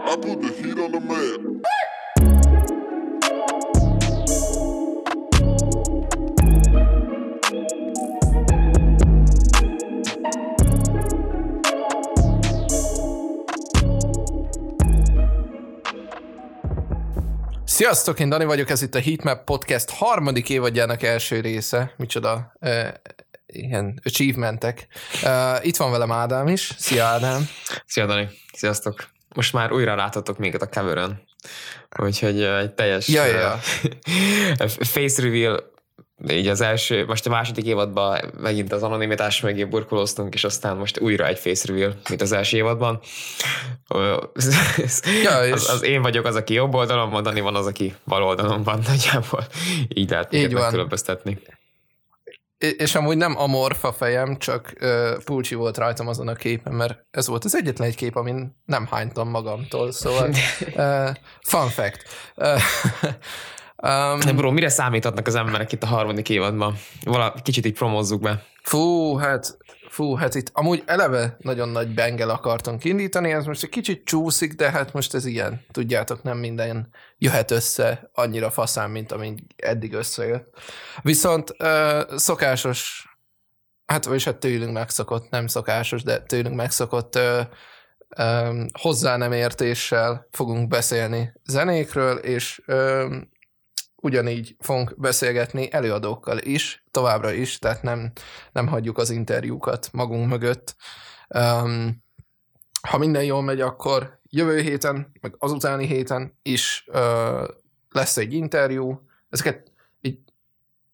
I put the heat on the map. Sziasztok, én Dani vagyok, ez itt a Heatmap Podcast harmadik évadjának első része. Micsoda ilyen achievementek. Itt van velem Ádám is. Szia Ádám! Szia Dani! Sziasztok! Most már újra láthatok minket a cover-ön. Úgyhogy egy teljes face reveal, így az első, most a második évadban megint az anonimitás mögé burkolóztunk, és aztán most újra egy face reveal, mint az első évadban. Az én vagyok az, aki jobb oldalon van, Dani van az, aki bal oldalon van nagyjából. Így lehet minket megkülönböztetni. És amúgy nem amorfa fejem, csak pulcsi volt rajtam azon a képen, mert ez volt az egyetlen egy kép, amin nem hánytam magamtól, szóval fun fact. Bro, mire számíthatnak az emberek itt a harmadik évadban? Kicsit így promózzuk be. Fú, hát itt amúgy eleve nagyon nagy bengel akartunk indítani, ez most egy kicsit csúszik, de hát most ez ilyen. Tudjátok, nem minden jöhet össze annyira faszán, mint amint eddig összejött. Viszont szokásos, vagyis tőlünk megszokott, nem szokásos, de tőlünk megszokott hozzá nem értéssel fogunk beszélni zenékről, és... ugyanígy fogunk beszélgetni előadókkal is, továbbra is, tehát nem hagyjuk az interjúkat magunk mögött. Ha minden jól megy, akkor jövő héten, meg azutáni héten is lesz egy interjú. Ezeket így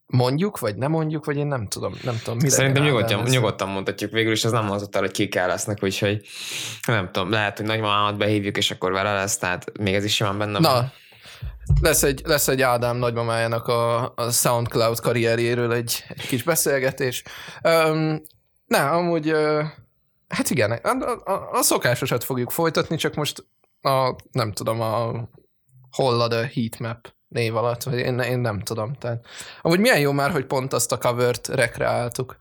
mondjuk, vagy nem mondjuk, vagy én nem tudom. Szerintem nyugodtan mondhatjuk végül, és ez nem hazott el, hogy kik el lesznek, úgyhogy nem tudom, lehet, hogy nagymamámat behívjuk, és akkor vele lesz, tehát még ez is simán benne van. Lesz egy Ádám nagymamájának a SoundCloud karrierjéről egy kis beszélgetés. Igen, a szokásosat fogjuk folytatni, csak most a Hollad a Heatmap név alatt, vagy én nem tudom. Tehát, amúgy milyen jó már, hogy pont azt a covert rekreáltuk,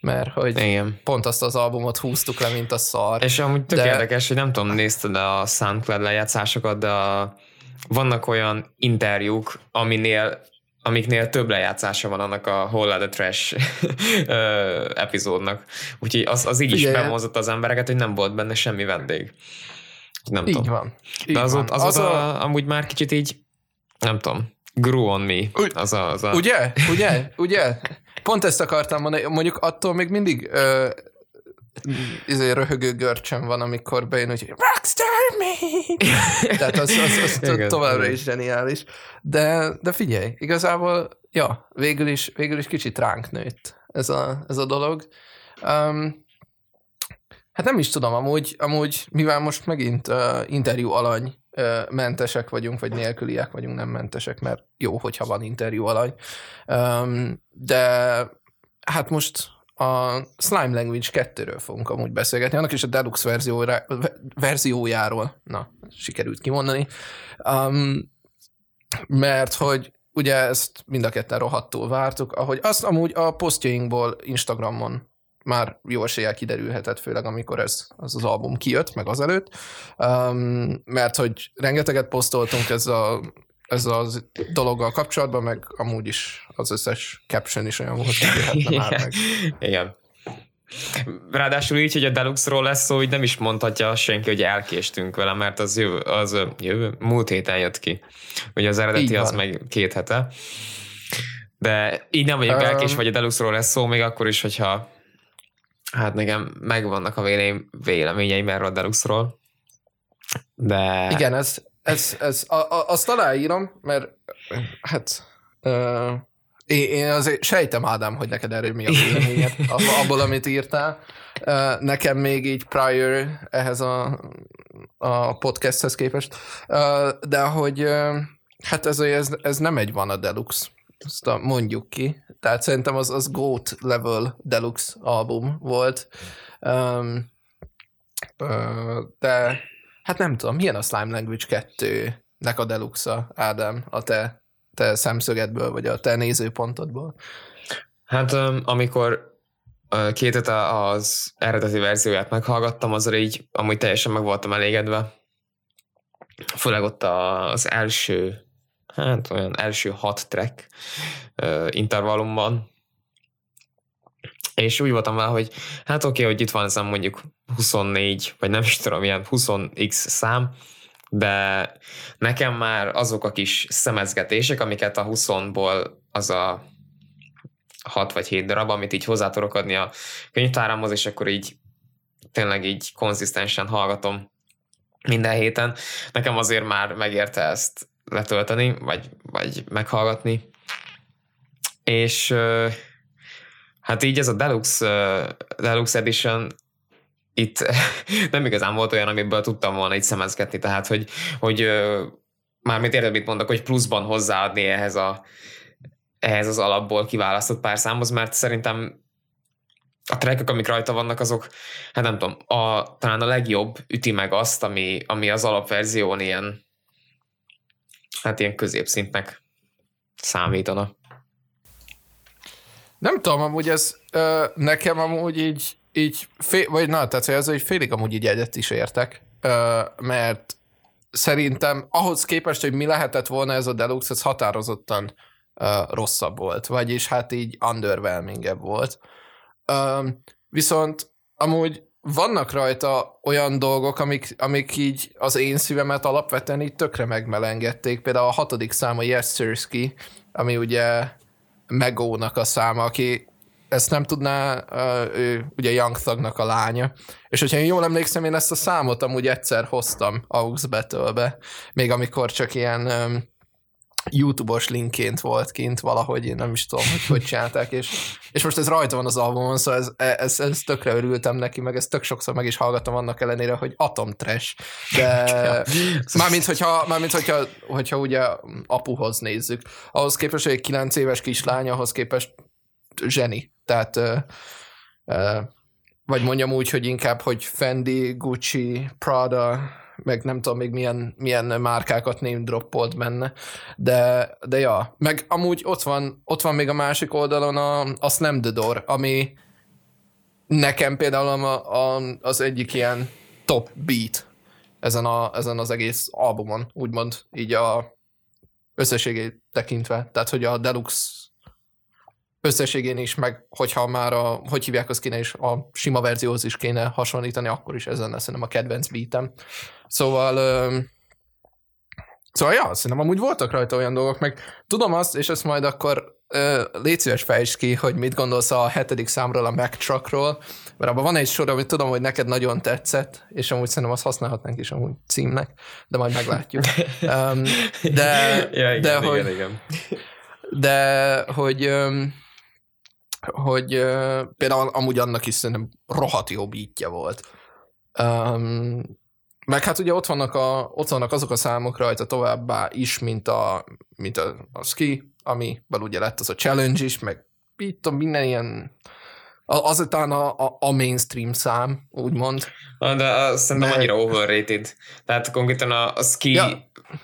mert hogy igen, pont azt az albumot húztuk le, mint a szar. És amúgy tök érdekes, hogy nem tudom, nézted a SoundCloud lejátszásokat, de vannak olyan interjúk, amiknél több lejátszása van annak a Holla the Trash epizódnak. Úgyhogy az így is bemozott az embereket, hogy nem volt benne semmi vendég. Nem így tudom. Van. De azóta amúgy már kicsit így, nem tudom, grew on me. Ugye? Pont ezt akartam mondani. Mondjuk attól még mindig röhögő görcsön van, amikor bejön, hogy rockstar még! Tehát az továbbra is zseniális. De figyelj, igazából végül is kicsit ránk nőtt ez a dolog. Nem is tudom, amúgy mivel most megint interjú alany mentesek vagyunk, vagy nélküliek vagyunk, nem mentesek, mert jó, hogyha van interjú alany. De most a Slime Language 2-ről fogunk amúgy beszélgetni, annak is a deluxe verziójáról. Na, sikerült kimondani. Mert hogy ugye ezt mind a ketten rohadtul vártuk, ahogy azt amúgy a posztjainkból Instagramon már jó eséllyel kiderülhetett, főleg amikor az album kijött, meg azelőtt. Mert hogy rengeteget posztoltunk ezzel a dologgal kapcsolatban, meg amúgy is az összes caption is olyan volt, hogy már meg. Igen. Ráadásul így, hogy a Deluxe-ról lesz szó, így nem is mondhatja senki, hogy elkéstünk vele, mert múlt héten jött ki. Ugye az eredeti az meg 2 hete. De így nem vagyunk elkés, vagy a Deluxe-ról lesz szó, még akkor is, hogyha nekem megvannak a véleményeim erről a Deluxe-ról. De... igen, azt aláírom, mert én azért sejtem, Ádám, hogy neked erről mi a véleményed, abból, amit írtál. Nekem még így prior ehhez a podcasthez képest. De hogy ez nem egy Vanna Deluxe, azt mondjuk ki. Tehát szerintem az GOAT level Deluxe album volt. De... nem tudom, milyen a Slime Language 2-nek a deluxe-a, Ádám, a te szemszögedből, vagy a te nézőpontodból? Amikor Kétet az eredeti verzióját meghallgattam, azzal így amúgy teljesen meg voltam elégedve. Főleg ott az első, hát olyan első 6 track intervallumban. És úgy voltam már, hogy hát oké, hogy itt van szám mondjuk 24, vagy nem is tudom, ilyen 20x szám, de nekem már azok a kis szemezgetések, amiket a 20-ból az a 6 vagy 7 darab, amit így hozzá tudok adni a könyvtáramhoz, és akkor így tényleg így konzisztensen hallgatom minden héten. Nekem azért már megérte ezt letölteni, vagy meghallgatni. És hát így ez a Deluxe Edition itt nem igazán volt olyan, amiből tudtam volna így szemezgetni, tehát hogy mármint érted, mit mondok, hogy pluszban hozzáadni ehhez az alapból kiválasztott pár számhoz, mert szerintem a trackek, amik rajta vannak, azok, hát nem tudom, talán a legjobb üti meg azt, ami az alapverzión ilyen, hát ilyen középszintnek számítana. Nem tudom, amúgy ez nekem amúgy tehát ez egy félig amúgy így egyet is értek, mert szerintem ahhoz képest, hogy mi lehetett volna ez a Deluxe, ez határozottan rosszabb volt, vagyis hát így underwhelmingebb volt. Viszont amúgy vannak rajta olyan dolgok, amik így az én szívemet alapvetően így tökre megmelengedték. Például a 6. szám a Yesesski, ami ugye Magónak a száma, aki ezt nem tudná, ő ugye Young Thugnak a lánya. És hogyha én jól emlékszem, én ezt a számot amúgy egyszer hoztam AUX Battle-be, még amikor csak ilyen YouTube-os linkként volt kint valahogy, én nem is tudom, hogy csinálták, és most ez rajta van az albumon, szóval ez tökre örültem neki, meg ezt tök sokszor meg is hallgatom annak ellenére, hogy atomtrash, de mármint hogyha ugye apuhoz nézzük. Ahhoz képest, hogy egy 9 éves kislány, ahhoz képest zseni, tehát vagy mondjam úgy, hogy inkább, hogy Fendi, Gucci, Prada, meg nem tudom még milyen márkákat name droppolt benne, de ja, meg amúgy ott van még a másik oldalon a Slam the Door, ami nekem például az egyik ilyen top beat ezen az egész albumon, úgymond így a összességét tekintve, tehát hogy a Deluxe összességén is, meg hogyha már hogy hívják, az kéne is, a sima verzióhoz is kéne hasonlítani, akkor is ezen lesz szerintem a kedvenc beatem. Szóval ja, szerintem amúgy voltak rajta olyan dolgok, meg tudom azt, és ezt majd akkor légy szíves fejtsd ki, hogy mit gondolsz a 7. számról, a Mac-truckról, mert abban van egy sor, amit tudom, hogy neked nagyon tetszett, és amúgy szerintem azt használhatnánk is amúgy címnek, de majd meglátjuk. De hogy például amúgy annak is szerintem rohadt jó beatje volt. Meg hát ugye ott vannak azok a számok rajta továbbá is, mint a Ski, amiből ugye lett az a Challenge is, meg itt tudom, minden ilyen, azután a mainstream szám, úgymond. De szerintem annyira overrated. Tehát konkrétan a Ski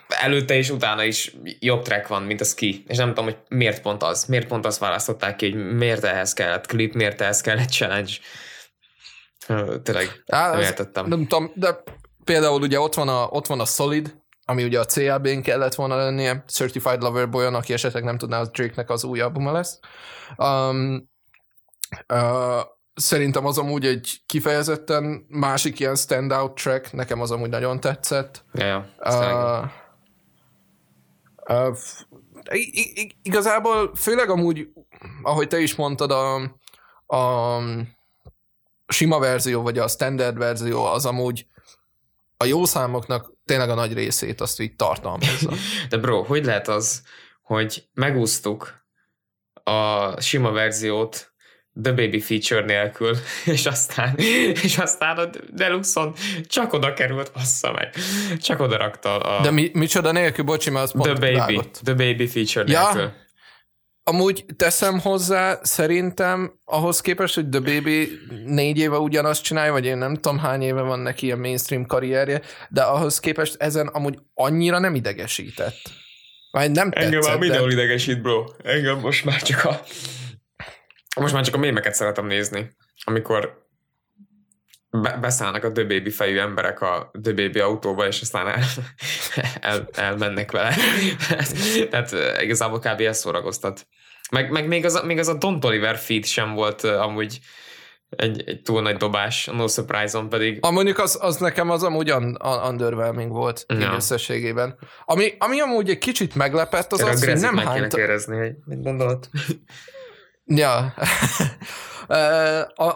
előtte és utána is jobb track van, mint a Ski. És nem tudom, hogy miért pont azt választották ki, hogy miért ehhez kellett klip, miért ehhez kellett challenge. Tényleg nem értettem. Nem tudom, de például ugye ott van a Solid, ami ugye a CLB-n kellett volna lennie, Certified Lover Boy-on, aki esetleg nem tudná, az Drake-nek az új albuma lesz. Szerintem az amúgy egy kifejezetten másik ilyen standout track, nekem az amúgy nagyon tetszett. Igazából főleg amúgy, ahogy te is mondtad, a sima verzió vagy a standard verzió az amúgy a jó számoknak tényleg a nagy részét azt így tartalmazza. De bro, hogy lehet az, hogy megúsztuk a sima verziót DaBaby feature nélkül, és aztán a Deluxe-on csak oda került, bassza meg. Csak oda rakta a... De micsoda nélkül? Bocsi, mert az pont vágott. DaBaby feature nélkül. Ja, amúgy teszem hozzá, szerintem ahhoz képest, hogy DaBaby 4 éve ugyanazt csinálja, vagy én nem tudom hány éve van neki ilyen mainstream karrierje, de ahhoz képest ezen amúgy annyira nem idegesített. Vagy nem tetszett. Engem már mindenhol idegesít, bro. Engem most már csak a... Most már csak a mémeket szeretem nézni, amikor beszállnak a DaBaby fejű emberek a DaBaby autóba, és aztán elmennek vele. Tehát igazából kb. Ezt szórakoztat. Meg még az a Don't Oliver feed sem volt amúgy egy túl nagy dobás, no surprise-on pedig. Mondjuk az nekem az amúgy underwhelming volt így összességében. Ami amúgy egy kicsit meglepett, az az, hogy nem hányt... Kéne kérdezni, hogy mit gondolod? Ja.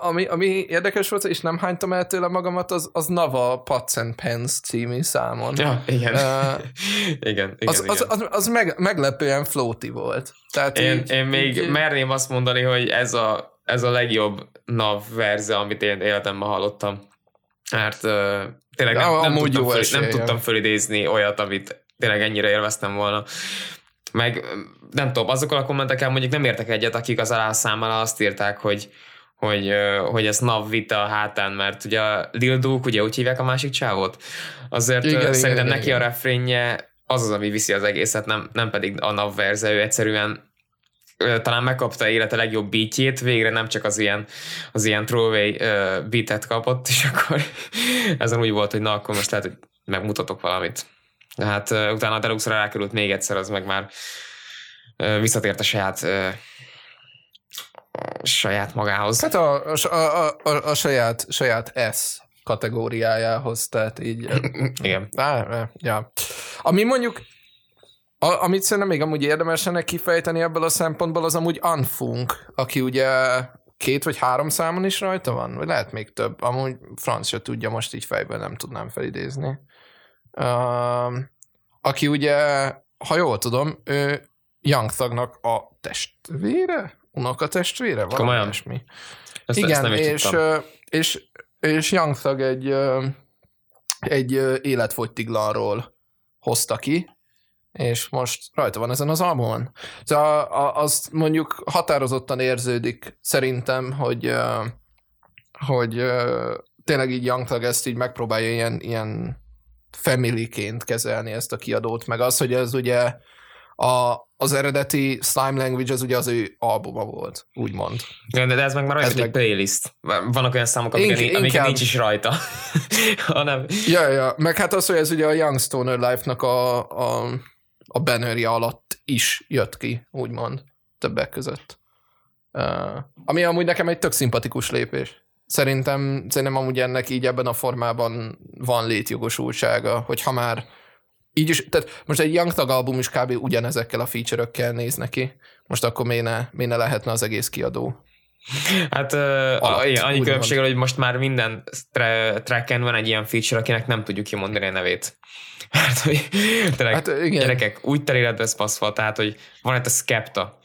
Ami érdekes volt, és nem hánytam el tőle magamat, az Nava Pots and Pens című számon. Ja, igen. Az meglepően flóti volt. Tehát én még így... merném azt mondani, hogy ez a legjobb NAV verze, amit én életemben hallottam. Hát tényleg nem tudtam fölidézni olyat, amit tényleg ennyire élveztem volna. Meg nem tudom, azokkal a kommentekkel mondjuk nem értek egyet, akik az alászámmal azt írták, hogy ez NAV vita a hátán, mert ugye a Lil Duke, ugye úgy hívják a másik csávot? Azért igen, szerintem igen, neki igen. A refrénje az, ami viszi az egészet, nem pedig a NAV verze, ő egyszerűen talán megkapta élete legjobb beatjét, végre nem csak az ilyen throwaway beatet kapott, és akkor ezen úgy volt, hogy na, akkor most lehet, hogy megmutatok valamit. De hát utána a Deluxe-ra rákerült még egyszer, az meg már visszatért a saját magához. Hát a saját S kategóriájához, tehát így. Igen. Ja. Ami mondjuk amit szerintem még amúgy érdemesene kifejteni ebből a szempontból, az amúgy Anfunk, aki ugye 2 vagy 3 számon is rajta van, vagy lehet még több. Amúgy francia tudja, most így fejben nem tudnám felidézni. Aki ugye, ha jól tudom, ő Young Thugnak a testvére? Unokatestvére? Valami ilyesmi. Igen, és Young Thug egy életfogytiglanról hozta ki, és most rajta van ezen az albumon. Tehát azt mondjuk határozottan érződik szerintem, hogy tényleg így Young Thug ezt így megpróbálja ilyen family-ként kezelni ezt a kiadót, meg az, hogy ez ugye az eredeti Slime Language az ugye az ő albuma volt, úgymond. De ez meg már olyan, mint egy playlist. Vannak olyan számok, amik nincs is rajta. Hanem... Ja. Meg hát az, hogy ez ugye a Young Stoner Life-nak a bannerje alatt is jött ki, úgymond, többek között. Ami amúgy nekem egy tök szimpatikus lépés. Szerintem amúgy ennek így ebben a formában van létjogosultsága, hogy ha már így is, tehát most egy Young Thug album is kb. Ugyanezekkel a feature-ökkel néz neki. Most akkor miért ne lehetne az egész kiadó? Hát annyi különbséggel, hogy most már minden tracken van egy ilyen feature, akinek nem tudjuk kimondani a nevét. Hát gyerekek, úgy teléletbe szpaszva, tehát, hogy van rajta Skepta,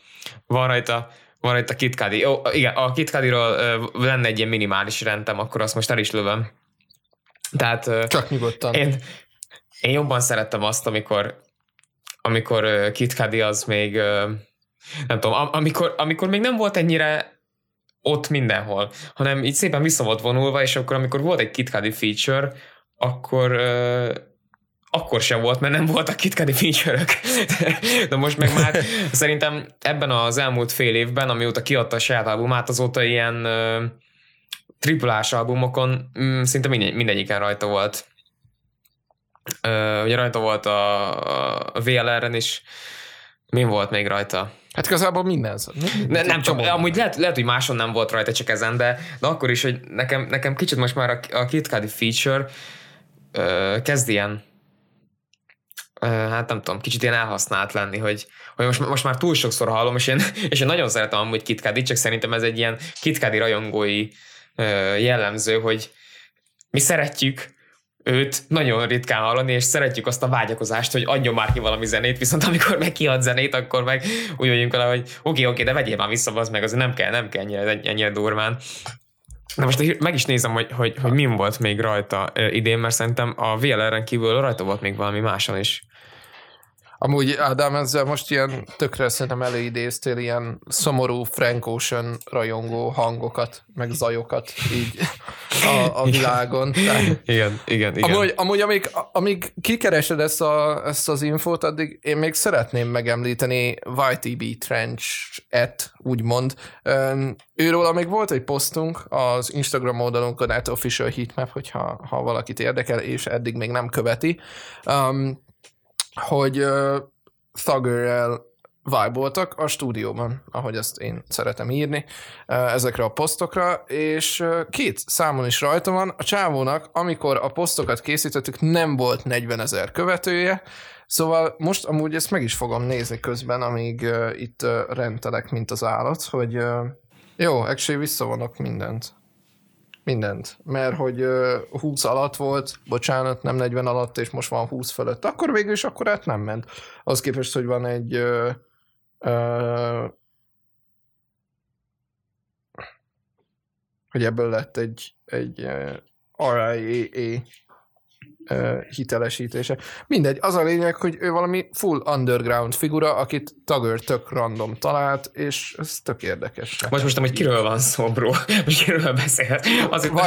van rajta Kid Cudi. Igen, a Kid Cudiról lenne egy ilyen minimális rendem, akkor azt most el is lövöm. Tehát, csak nyugodtan. Én jobban szerettem azt, amikor Kid Cudi az még, nem tudom, amikor még nem volt ennyire ott mindenhol, hanem így szépen vissza volt vonulva, és akkor amikor volt egy Kid Cudi feature, akkor sem volt, mert nem voltak Kid Cudi feature-ök. De most meg már szerintem ebben az elmúlt fél évben, amióta kiadta a saját albumát, azóta ilyen triplás albumokon szinte mindegyiken rajta volt. Ugye rajta volt a VLR-en is. Min volt még rajta? Hát igazából minden. Nem csak, amúgy lehet, hogy máson nem volt rajta, csak ezen, de akkor is, hogy nekem kicsit most már a Kid Cudi feature kezd ilyen, hát nem tudom, kicsit ilyen elhasznált lenni, hogy most már túl sokszor hallom, és én nagyon szeretem amúgy Kid Cudi, csak szerintem ez egy ilyen Kid Cudi rajongói jellemző, hogy mi szeretjük őt nagyon ritkán hallani, és szeretjük azt a vágyakozást, hogy adjon már ki valami zenét, viszont amikor meg kiad zenét, akkor meg úgy vagyunk vele, hogy oké, de vegyél már vissza, az meg azért nem kell ennyire durván. Na most meg is nézem, hogy mi volt még rajta idén, mert szerintem a VLR-en kívül rajta volt még valami máson is. Amúgy, Ádám, ezzel most ilyen tökre szerintem előidéztél ilyen szomorú Frank Ocean rajongó hangokat, meg zajokat így a világon. Tehát, igen. Amúgy amíg kikeresed ezt az infót, addig én még szeretném megemlíteni YTB Trench-et, úgymond. Őróla még volt egy posztunk az Instagram oldalunkon, át Official Heatmap, hogyha valakit érdekel, és eddig még nem követi, hogy Thuggerrel vibe-oltak a stúdióban, ahogy azt én szeretem írni, ezekre a posztokra, és két számon is rajta van. A csávónak, amikor a posztokat készítettük, nem volt 40,000 követője, szóval most amúgy ezt meg is fogom nézni közben, amíg itt rendelek, mint az állat, hogy jó, actually visszavonok mindent. Mert hogy 20 alatt volt, bocsánat, nem 40 alatt, és most van 20 fölött. Akkor végül is akkor át nem ment. Az képest, hogy van egy... hogy ebből lett egy RIAA hitelesítése. Mindegy, az a lényeg, hogy ő valami full underground figura, akit Thugger tök random talált, és ez tök érdekes. Most tudom, hogy kiről van szó, bro? Most kiről beszélhet?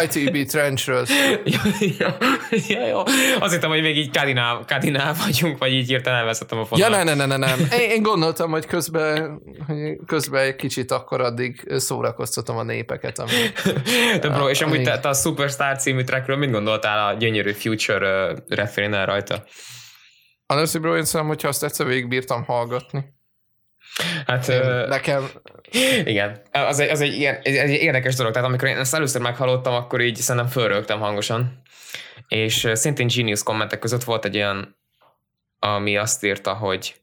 YTB Trenchről. Ja, jó. Azt hittem, hogy még így Kadinál vagyunk, vagy így írtan elveszettem a fonalat. Ja, nem. Én gondoltam, hogy közben egy kicsit akkor addig szórakoztatom a népeket. De bro, és amúgy te a Superstar című trackről mit gondoltál a gyönyörű Future referénál rajta? Honestly, bro, én szerintem, hogyha azt egyszer végigbírtam hallgatni. Hát nekem... Igen, az egy érdekes dolog. Tehát amikor én ezt először meghallottam, akkor így szerintem fölrögtem hangosan. És szintén Genius kommentek között volt egy olyan, ami azt írta, hogy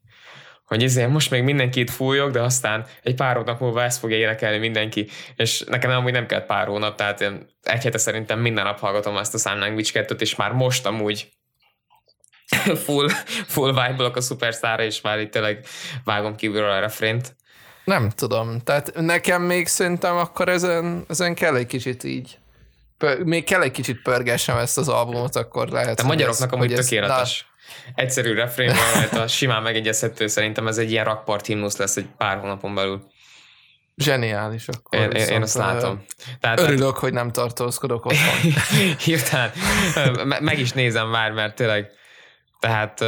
ezért most még mindenkit fújok, de aztán egy pár hónap múlva ezt fogja énekelni mindenki, és nekem amúgy nem kell pár hónap, tehát én egy hete szerintem minden nap hallgatom ezt a Slime Language 2-t, és már most amúgy full vibe-olok a Superstarra, és már itt tényleg vágom kívülről a refrént. Nem tudom, tehát nekem még szerintem akkor ezen kell egy kicsit így, még kell egy kicsit pörgessem ezt az albumot, akkor lehet... De magyaroknak amúgy tökéletes. Egyszerű refrén van, a simán megegyezhető, szerintem ez egy ilyen rakpart himnusz lesz egy pár hónapon belül. Zseniális akkor. Én azt látom. Tehát, örülök, hogy nem tartózkodok otthon. Hirtelen. Meg is nézem már, mert tényleg, tehát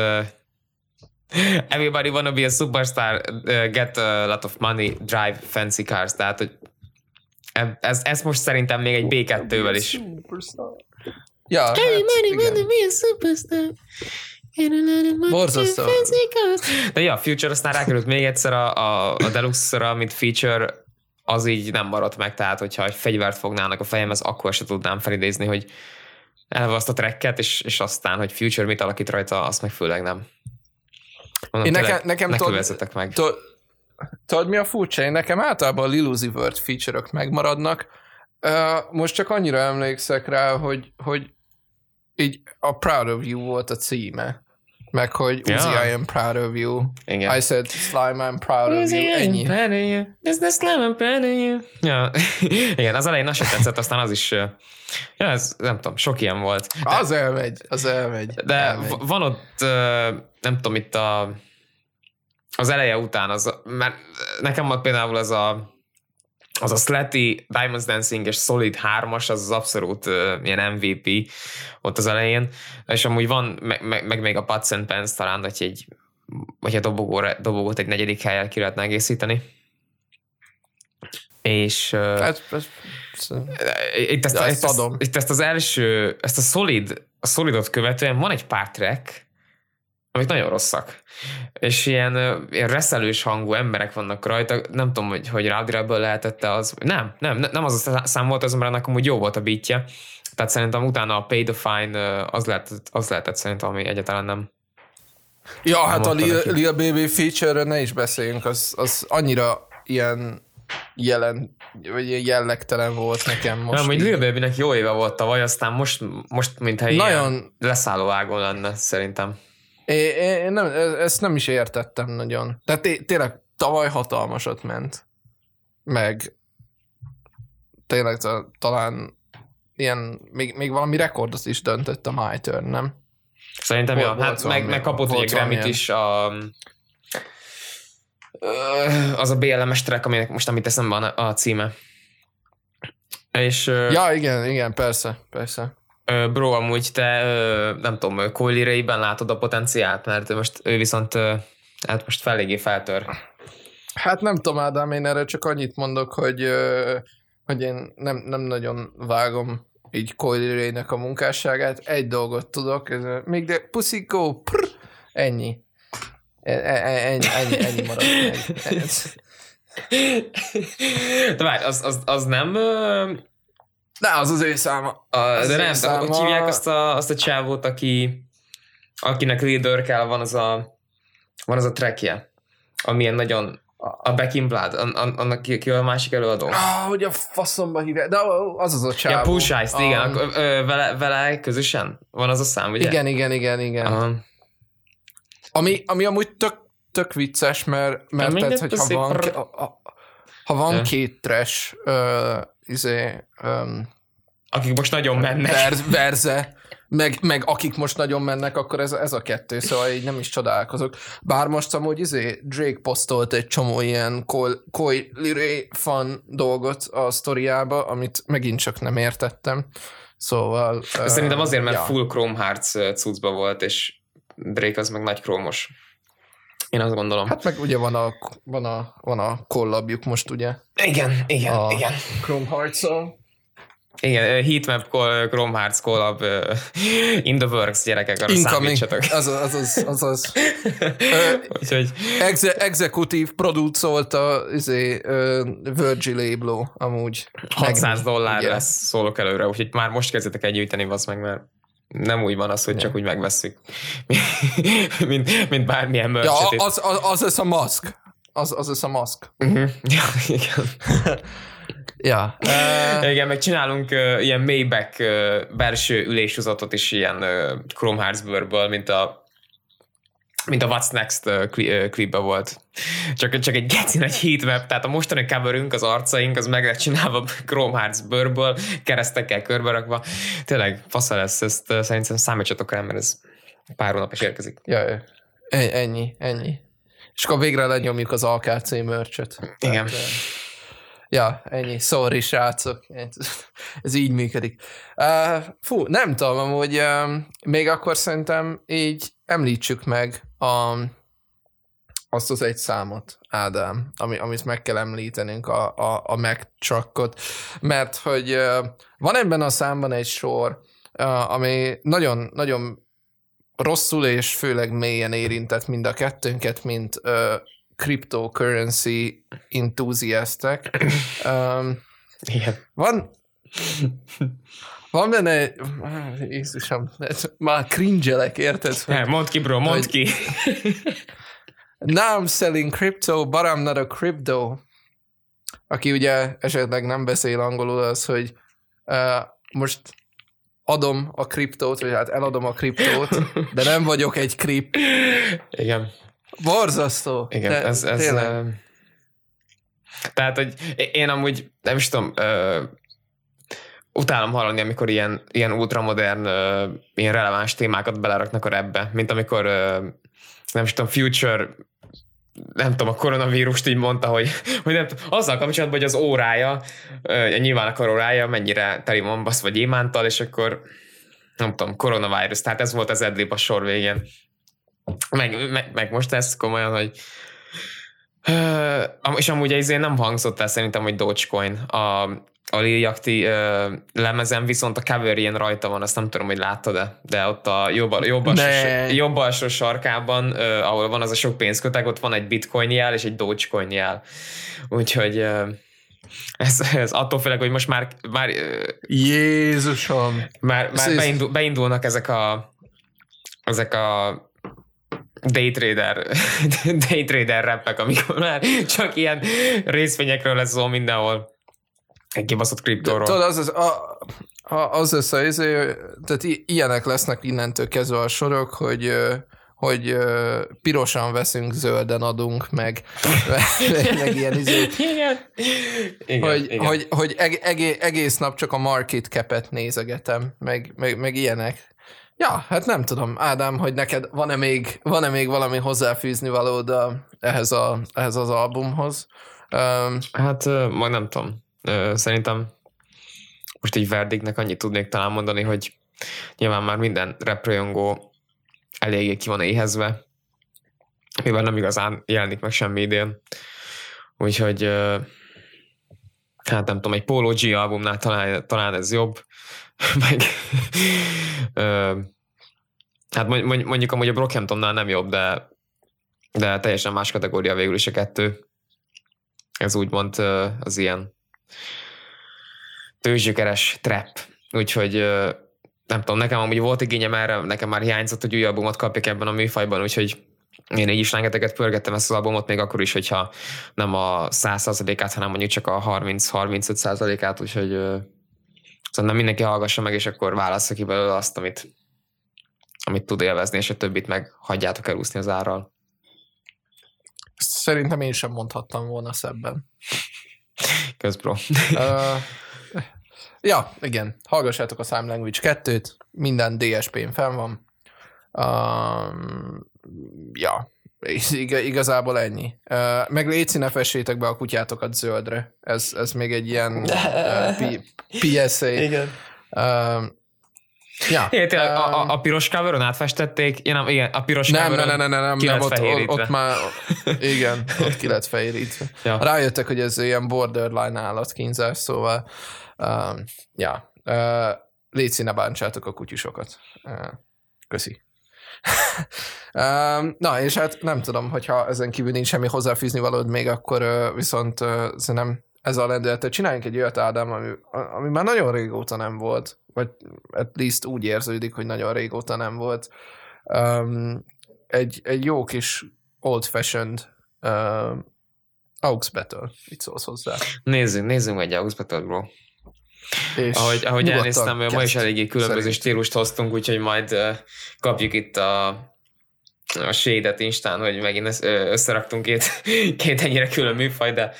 everybody wanna be a superstar, get a lot of money, drive fancy cars, tehát hogy ez most szerintem még egy B2-vel is. Superstar. Ja, hát igen. Borzasztó. De ja, Future aztán rákerült még egyszer a Deluxe-ra, mint Feature, az így nem maradt meg, tehát hogyha egy fegyvert fognának a fejemhez, akkor se tudnám felidézni, hogy elve azt a tracket, és aztán, hogy Future mit alakít rajta, azt meg főleg nem. Mondom, nekem követetek meg. Tudod, mi a furcsa? Én nekem általában Lil Uzi Vert feature-ök megmaradnak. Most csak annyira emlékszek rá, hogy így a Proud of You volt a címe. Meg hogy Uzi, I am proud of you. Igen. I said slime, I'm proud of you. Ennyi. There's no slime, I'm proud of you. Ja. Igen, az elején az se tetszett, aztán az is... Ja, ez, nem tudom, sok ilyen volt. De, az elmegy. De elmegy. Van ott, nem tudom, itt az eleje után, mert nekem volt például ez az a Slatty, Diamonds Dancing és Solid 3-as, az abszolút ilyen MVP ott az elején, és amúgy van, meg még a Pats and Pants talán, vagy a dobogót egy negyedik helyen ki lehetne egészíteni. És ezt az első, ezt a Solidot követően van egy pár track, amik nagyon rosszak. És ilyen reszelős hangú emberek vannak rajta, nem tudom, hogy Rádirabből lehetette az... Nem az a szám volt az, mert nekem úgy jó volt a beatje. Tehát szerintem utána a Pay the Fine az lehetett szerintem, ami egyáltalán nem... Ja, nem hát a Lil Baby feature-ről ne is beszéljünk, az annyira ilyen jellegtelen volt nekem most. Nem, Lil Babynek jó éve volt tavaly, aztán most mintha ilyen leszálló ágon lenne szerintem. Én nem, ezt nem is értettem nagyon. Tehát tényleg tavaly hatalmasat ment. Meg tényleg talán ilyen, még valami rekordot is döntött a My Turn, nem? Szerintem jó. Hát megkapott egy Grammy-t is az a BLM-es track, aminek most nem itt eszembe van a címe. És, ja, igen, persze. Bro, amúgy te, nem tudom, Coi Lerayben látod a potenciált, mert most ő viszont, hát most eléggé feltör. Hát nem tudom, Ádám, én erre csak annyit mondok, hogy én nem nagyon vágom így Coi Leraynek a munkásságát. Egy dolgot tudok, ez még de puszikó, prr, ennyi. Ennyi marad. De várj, az nem... De az az ő száma. De nem, száma... hogy hívják azt a csávót, akinek leaderkel van az a trackje, amilyen nagyon... A Back in Blood, annak ki a másik előadó. Hogy a faszomba hívják, de az a csávó. Ja, Push Ice, igen, vele közösen van az a szám, ugye? Igen. Uh-huh. Ami amúgy tök vicces, mert tehát, hogyha van, ha van két trash, akik most nagyon mennek. Verze, meg akik most nagyon mennek, akkor ez a kettő, szóval így nem is csodálkozok. Bár most amúgy Drake posztolt egy csomó ilyen Coi Leray fan dolgot a sztoriába, amit megint csak nem értettem. Szóval... Szerintem azért, mert full Chrome Hearts cuccba volt, és Drake az meg nagy krómos. Én azt gondolom. Hát meg ugye van a collabjuk most, ugye? Igen. Chrome Hearts-on. Igen, Heatmap Chrome Hearts collab in the works, gyerekek, arra számítsatok. Azaz. Executive producolt a Virgil Abloh amúgy. $600 yeah. lesz, szólok előre, úgyhogy már most kezdjetek el gyűjteni, vasz meg, mert nem úgy van az, hogy csak úgy megvesszük, mint bármilyen merch-et. Ja, az lesz a maszk. Az lesz a maszk. Uh-huh. Ja, igen. ja. Igen, meg csinálunk ilyen Maybach belső üléshozatot is ilyen Chrome Hearts bőrből, mint a What's Next klipbe volt. Csak egy geci nagy heatmap, tehát a mostani coverünk, az arcaink, az meg lett csinálva Chrome Hearts bőrből, keresztekkel körberakva. Tényleg, fasza lesz, ezt szerintem számítsatok el, mert ez pár hónap is érkezik. Jaj, ennyi. És akkor végre lenyomjuk az AKC merch-öt. Igen. Tehát, ja, ennyi. Sorry, srácok. Ez így működik. Nem tudom, amúgy még akkor szerintem így említsük meg azt az egy számot, Ádám, amit meg kell említenünk, a Mac-truckot, mert hogy van ebben a számban egy sor, ami nagyon, nagyon rosszul és főleg mélyen érintett mind a kettőnket, mint cryptocurrency enthusiastek. Van benne... Jézusom, már cringe-elek, érted? Ne, mondd ki, bro, mondd ki. Now I'm selling crypto, but I'm not a crypto. Aki ugye esetleg nem beszél angolul, az, hogy most adom a kriptót, vagy hát eladom a kriptót, de nem vagyok egy kript. Igen. Borzasztó. Igen, de, ez tényleg. Tehát, hogy én amúgy, nem is tudom... Utálom hallani, amikor ilyen ultramodern, ilyen releváns témákat beleraknak a rapbe, mint amikor, nem tudom, Future, nem tudom, a koronavírust így mondta, hogy nem tudom, azzal kapcsolatban, hogy az órája, nyilván a órája mennyire teli mombasz vagy gyémántal, és akkor, nem tudom, koronavírus, tehát ez volt az edlib a sor végén. Meg most ez komolyan, hogy... És amúgy ezért nem hangzott el szerintem, hogy Dogecoin a Lil Yachty lemezen, viszont a cover ilyen rajta van, azt nem tudom, hogy láttad-e, de ott a jobb alsó sarkában, ahol van az a sok pénzköteg, ott van egy bitcoin jel és egy dogecoin jel. Úgyhogy ez attól félek, hogy most már Jézusom! Már beindulnak ezek a day trader rappek, amikor már csak ilyen részvényekről lesz szó mindenhol. Egy kibaszott kriptóról. Tudod, az lesz tehát ilyenek lesznek innentől kezdve a sorok, hogy pirosan veszünk, zölden adunk, meg ilyen Igen. Hogy egész nap csak a market cap-et nézegetem, meg ilyenek. Ja, hát nem tudom, Ádám, hogy neked van-e még valami hozzáfűzni valód ehhez az albumhoz? Hát, majd nem tudom. Szerintem Most egy verdiknek annyit tudnék talán mondani, hogy nyilván már minden reprajongó eléggé ki van éhezve, mivel nem igazán jelenik meg semmi idén. Úgyhogy hát nem tudom, egy Polo G albumnál talán ez jobb. Meg, hát mondjuk amúgy a Brockhamptonnál nem jobb, de teljesen más kategória végül is a kettő. Ez úgymond az ilyen tőzsgyökeres trap. Úgyhogy nem tudom, nekem amúgy volt igényem erre, nekem már hiányzott, hogy új albumot kapjak ebben a műfajban, úgyhogy én így is rengeteget pörgettem ezt az albumot, még akkor is, hogyha nem a 100%-át, hanem mondjuk csak a 30-35%-át, úgyhogy szerintem mindenki hallgassa meg, és akkor válassza ki belőle azt, amit tud élvezni, és a többit meg hagyjátok elúszni az árral. Szerintem én sem mondhattam volna szebben. Közbró. Ja, igen. Hallgassátok a Slime Language 2-t. Minden DSP-n fenn van. Ja, igazából ennyi. Meg léci, ne fessétek be a kutyátokat zöldre. Ez még egy ilyen PSA. Igen. Ja. Én tényleg a piros coveron átfestették, igen, a piros coveron nem, ott már igen, ott ki lett fehérítve. Ja. Rájöttek, hogy ez ilyen borderline állatkínzás, szóval ja. Léci, ne bántsátok a kutyusokat. Köszi. Na, és hát nem tudom, hogyha ezen kívül nincs semmi hozzáfűzni valód még, akkor viszont szerintem ez a lendületet csináljunk egy olyat, Ádám, ami már nagyon régóta nem volt, vagy at least úgy érződik, hogy nagyon régóta nem volt. Egy jó kis old fashioned aux battle, mit szólsz hozzá? Nézzünk egy aux battle, bro. És ahogy elnéztem, ma is eléggé különböző stílust hoztunk, úgyhogy majd kapjuk itt a shade-et Instán, hogy megint összeraktunk két ennyire külön műfaj, de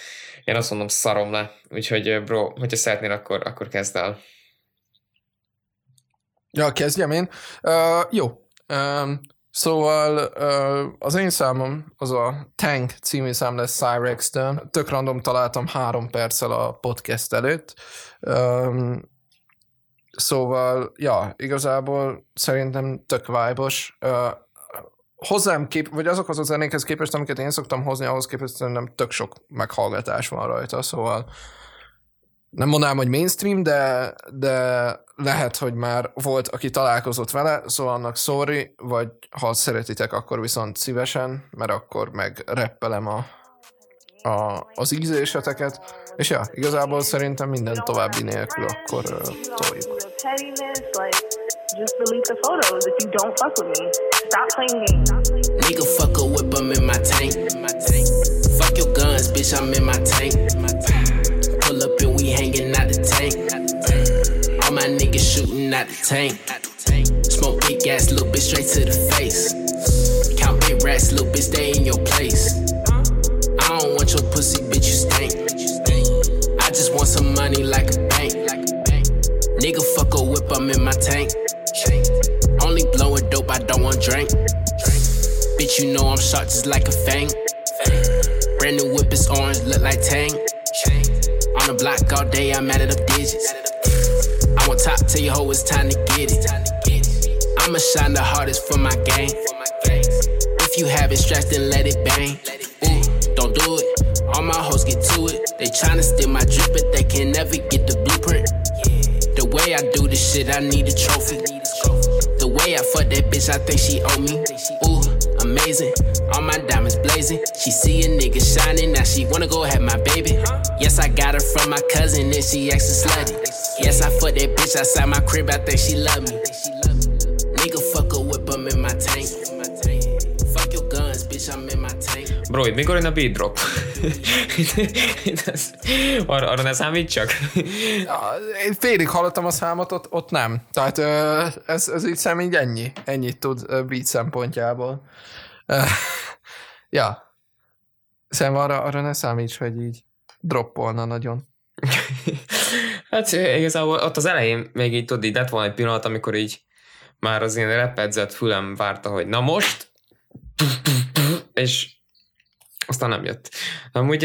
én azt mondom, szarom le. Úgyhogy bro, hogyha szeretnél, akkor kezd el. Ja, kezdjem én. Jó. Szóval az én számom az a Tank című szám lesz Cyrex-től. Tök random találtam 3 perccel a podcast előtt. Szóval, ja, igazából szerintem tök vibe-os. Vagy azokhoz a zenékhez képest, amiket én szoktam hozni, ahhoz képest szerintem tök sok meghallgatás van rajta, szóval nem mondanám, hogy mainstream, de lehet, hogy már volt, aki találkozott vele, szóval annak sorry, vagy ha szeretitek, akkor viszont szívesen, mert akkor meg reppelem az ízléseteket, és ja, igazából szerintem minden további nélkül akkor toljuk. Just delete the photos if you don't fuck with me. Stop playing games. Nigga, fuck a whip, I'm in my tank. Fuck your guns, bitch, I'm in my tank. Pull up and we hanging out the tank. All my niggas shooting out the tank. Smoke big ass, little bitch, straight to the face. Count big rats, little bitch, stay in your place. I don't want your pussy, bitch, you stink. I just want some money like a bank. Nigga, fuck a whip, I'm in my tank. Only blowin' dope, I don't want drink. Bitch, you know I'm shot just like a fang. Brand new whip is orange, look like Tang. On the block all day, I'm added up digits. I'm on top, tell your hoe it's time to get it. I'ma shine the hardest for my game. If you have it strapped, then let it bang. Ooh, don't do it, all my hoes get to it. They tryna steal my drip, but they can never get the blueprint. The way I do this shit, I need a trophy. The way I fuck that bitch, I think she owe me. Ooh, amazing, all my diamonds blazing. She see a nigga shining, now she wanna go have my baby. Yes, I got her from my cousin, and she actin' slutty. Yes, I fuck that bitch outside my crib, I think she love me. Nigga, fuck a whip, I'm in my tank. Fuck your guns, bitch, I'm in my tank. Bro, itt mikor én a beat drop? Arra ne számít csak? Én félig hallottam a számot, ott nem. Tehát ez így számít ennyi. Ennyit tud beat szempontjából. Ja. Szerintem arra ne számíts, hogy így droppolna nagyon. Hát igazából ott az elején még így tudod, így lett volna egy pillanat, amikor így már az én repedzett fülem várta, hogy na most? És aztán nem jött. Amúgy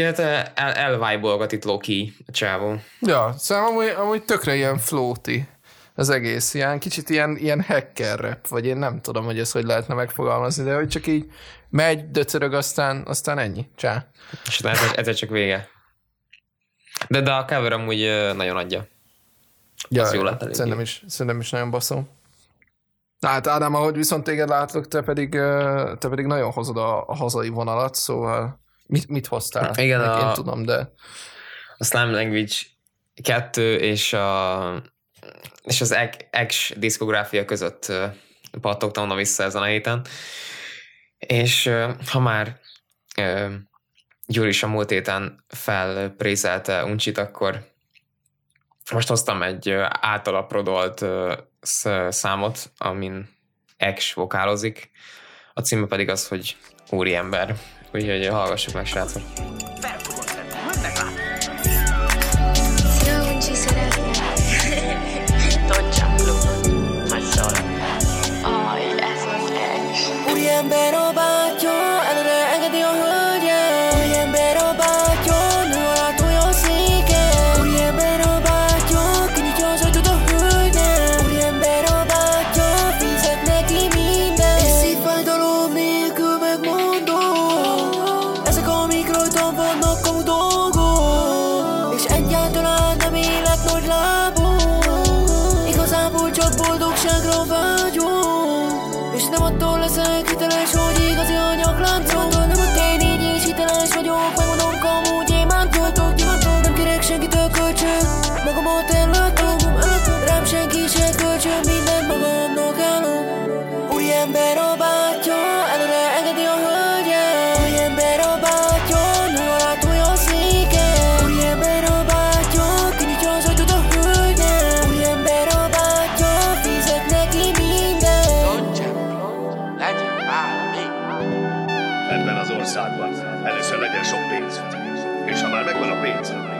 elvibolgat itt Loki a csávó. Ja, szóval amúgy tökre ilyen floaty az egész, ilyen kicsit ilyen hacker rap, vagy én nem tudom, hogy ezt hogy lehetne megfogalmazni, de hogy csak így megy, döcörög, aztán ennyi, csá. És ez csak vége. De a cover amúgy nagyon adja. Ja, szerintem is nagyon baszom. Hát Ádám, ahogy viszont téged látlak, te pedig nagyon hozod a hazai vonalat, szóval mit hoztál? Igen, én tudom, de... A Slime Language 2 és az X diszkográfia között pattogtam onnan vissza ezen a héten. És ha már Gyuri is a múlt héten felprézelte Uncsit, akkor most hoztam egy átalaprodolt számot, amin X vokálozik. A címe pedig az, hogy Úriember. Úgyhogy hallgassuk meg, srácok.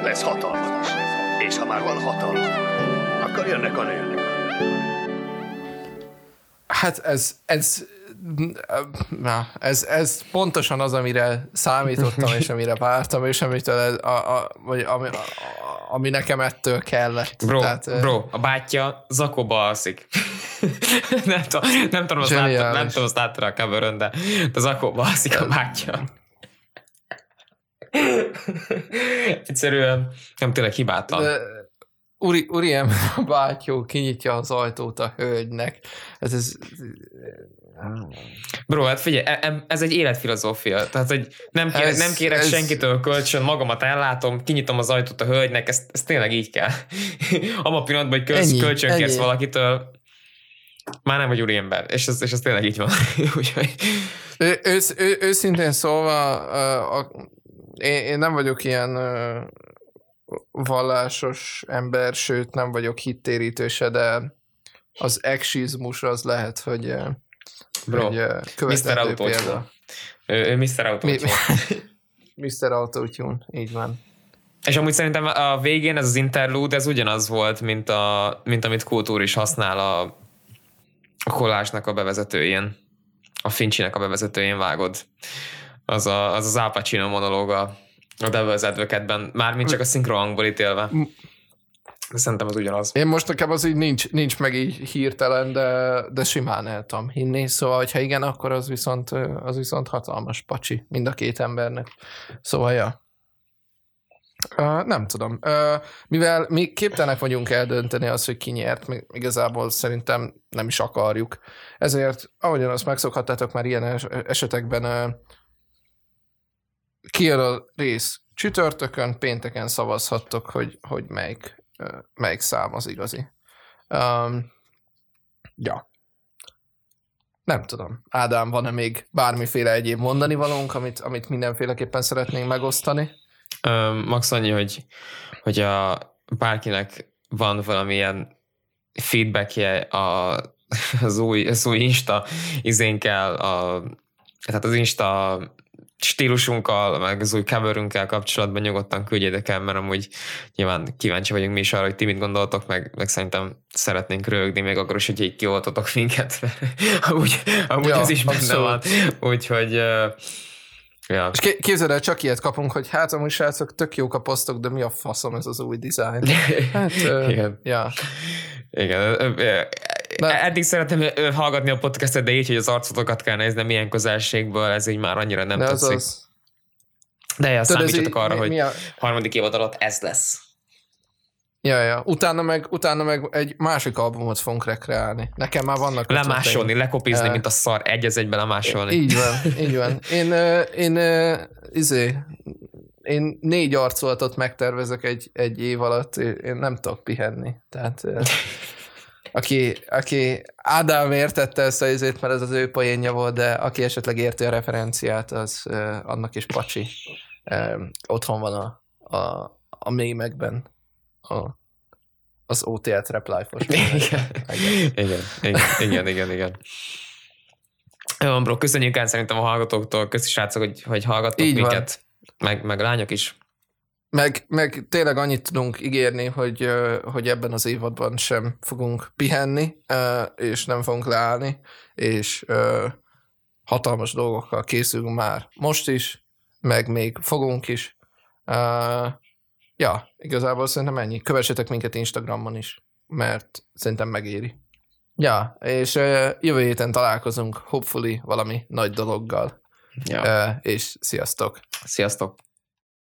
Lesz hatalma. És ha már van hatalma, akkor jönnek a nőnek. Hát ez pontosan az, amire számítottam, és amire vártam, és ami nekem ettől kellett. Bro, a bátyja zakóba alszik. nem tudom, azt láttad a coverön, de zakóba alszik a bátyja. Egyszerűen nem tényleg hibátlan. Úriem, a bátyó kinyitja az ajtót a hölgynek. Bro, hát figyelj, ez egy életfilozófia. Tehát, hogy nem kérek senkitől kölcsön, magamat ellátom, kinyitom az ajtót a hölgynek, ez tényleg így kell. Abban a pillanatban, hogy kölcsön kérsz valakitől, már nem vagy úriember, és ez tényleg így van. Úgyhogy... Őszintén szólva, én nem vagyok ilyen vallásos ember, sőt nem vagyok hittérítőse, de az exizmus az lehet, hogy, hogy követendő példa. Ő Mr. Autotune. Mr. Autotune, így van. És amúgy szerintem a végén ez az interlude, ez ugyanaz volt, mint amit Kultúr is használ a Kollásnak a bevezetőjén, a Fincsinek a bevezetőjén vágod. Az Al Pacino monológa a Devil's Advocate-ben, mármint csak a szinkronhangból ítélve. Szerintem az ugyanaz. Én most nekem az így nincs meg így hirtelen, de simán el tudom hinni. Szóval, hogyha igen, akkor az viszont hatalmas pacsi mind a két embernek. Szóval, ja. Nem tudom. Mivel mi képtelenek vagyunk eldönteni azt, hogy ki nyert, igazából szerintem nem is akarjuk. Ezért, ahogyan azt megszokhattátok már ilyen esetekben, kijön a rész csütörtökön, pénteken szavazhattok, hogy melyik szám az igazi. Ja. Nem tudom. Ádám, van-e még bármiféle egyéb mondani valónk, amit mindenféleképpen szeretnénk megosztani? Max annyi, hogy a bárkinek van valamilyen feedbackje az új Insta izénkkel, tehát az Insta stílusunkkal, meg az új coverünkkel kapcsolatban nyugodtan küldjétek el, mert amúgy nyilván kíváncsi vagyunk mi is arra, hogy ti mit gondoltok, meg szerintem szeretnénk röhögni még akkor is, hogy így kioltotok minket, mert amúgy ja, ez is benne van. Úgyhogy Ja. És képzeld el, csak ilyet kapunk, hogy hát amúgy srácok, tök jók a posztok, de mi a faszom ez az új dizájn? Hát, igen. Ja. Igen. Eddig szeretem hallgatni a podcastet, de így, hogy az arcotokat kell néznem ilyen közelségből, ez így már annyira nem tetszik. Az... De ja, számítsatok arra, hogy a harmadik évad alatt ez lesz. Ja. Utána meg egy másik albumot fogunk rekreálni. Nekem már vannak... Lemásolni, lekopizni, mint a szar, egy-egyben lemásolni. Így van. Én 4 arcolatot megtervezek egy év alatt, én nem tudok pihenni. Tehát aki Ádám értette ezt a izét, mert ez az ő poénja volt, de aki esetleg érti a referenciát, az annak is pacsi. Otthon van a mémekben. Az OTL Trap Life-os. Igen. Jó van, bro, köszönjük el szerintem a hallgatóktól, köszi srácok, hogy hallgattok minket, meg lányok is. Meg tényleg annyit tudunk ígérni, hogy ebben az évadban sem fogunk pihenni, és nem fogunk leállni, és hatalmas dolgokkal készülünk már most is, meg még fogunk is. Ja, igazából szerintem ennyi. Kövessetek minket Instagramon is, mert szerintem megéri. Ja, és jövő héten találkozunk, hopefully valami nagy dologgal. Ja. És sziasztok! Sziasztok!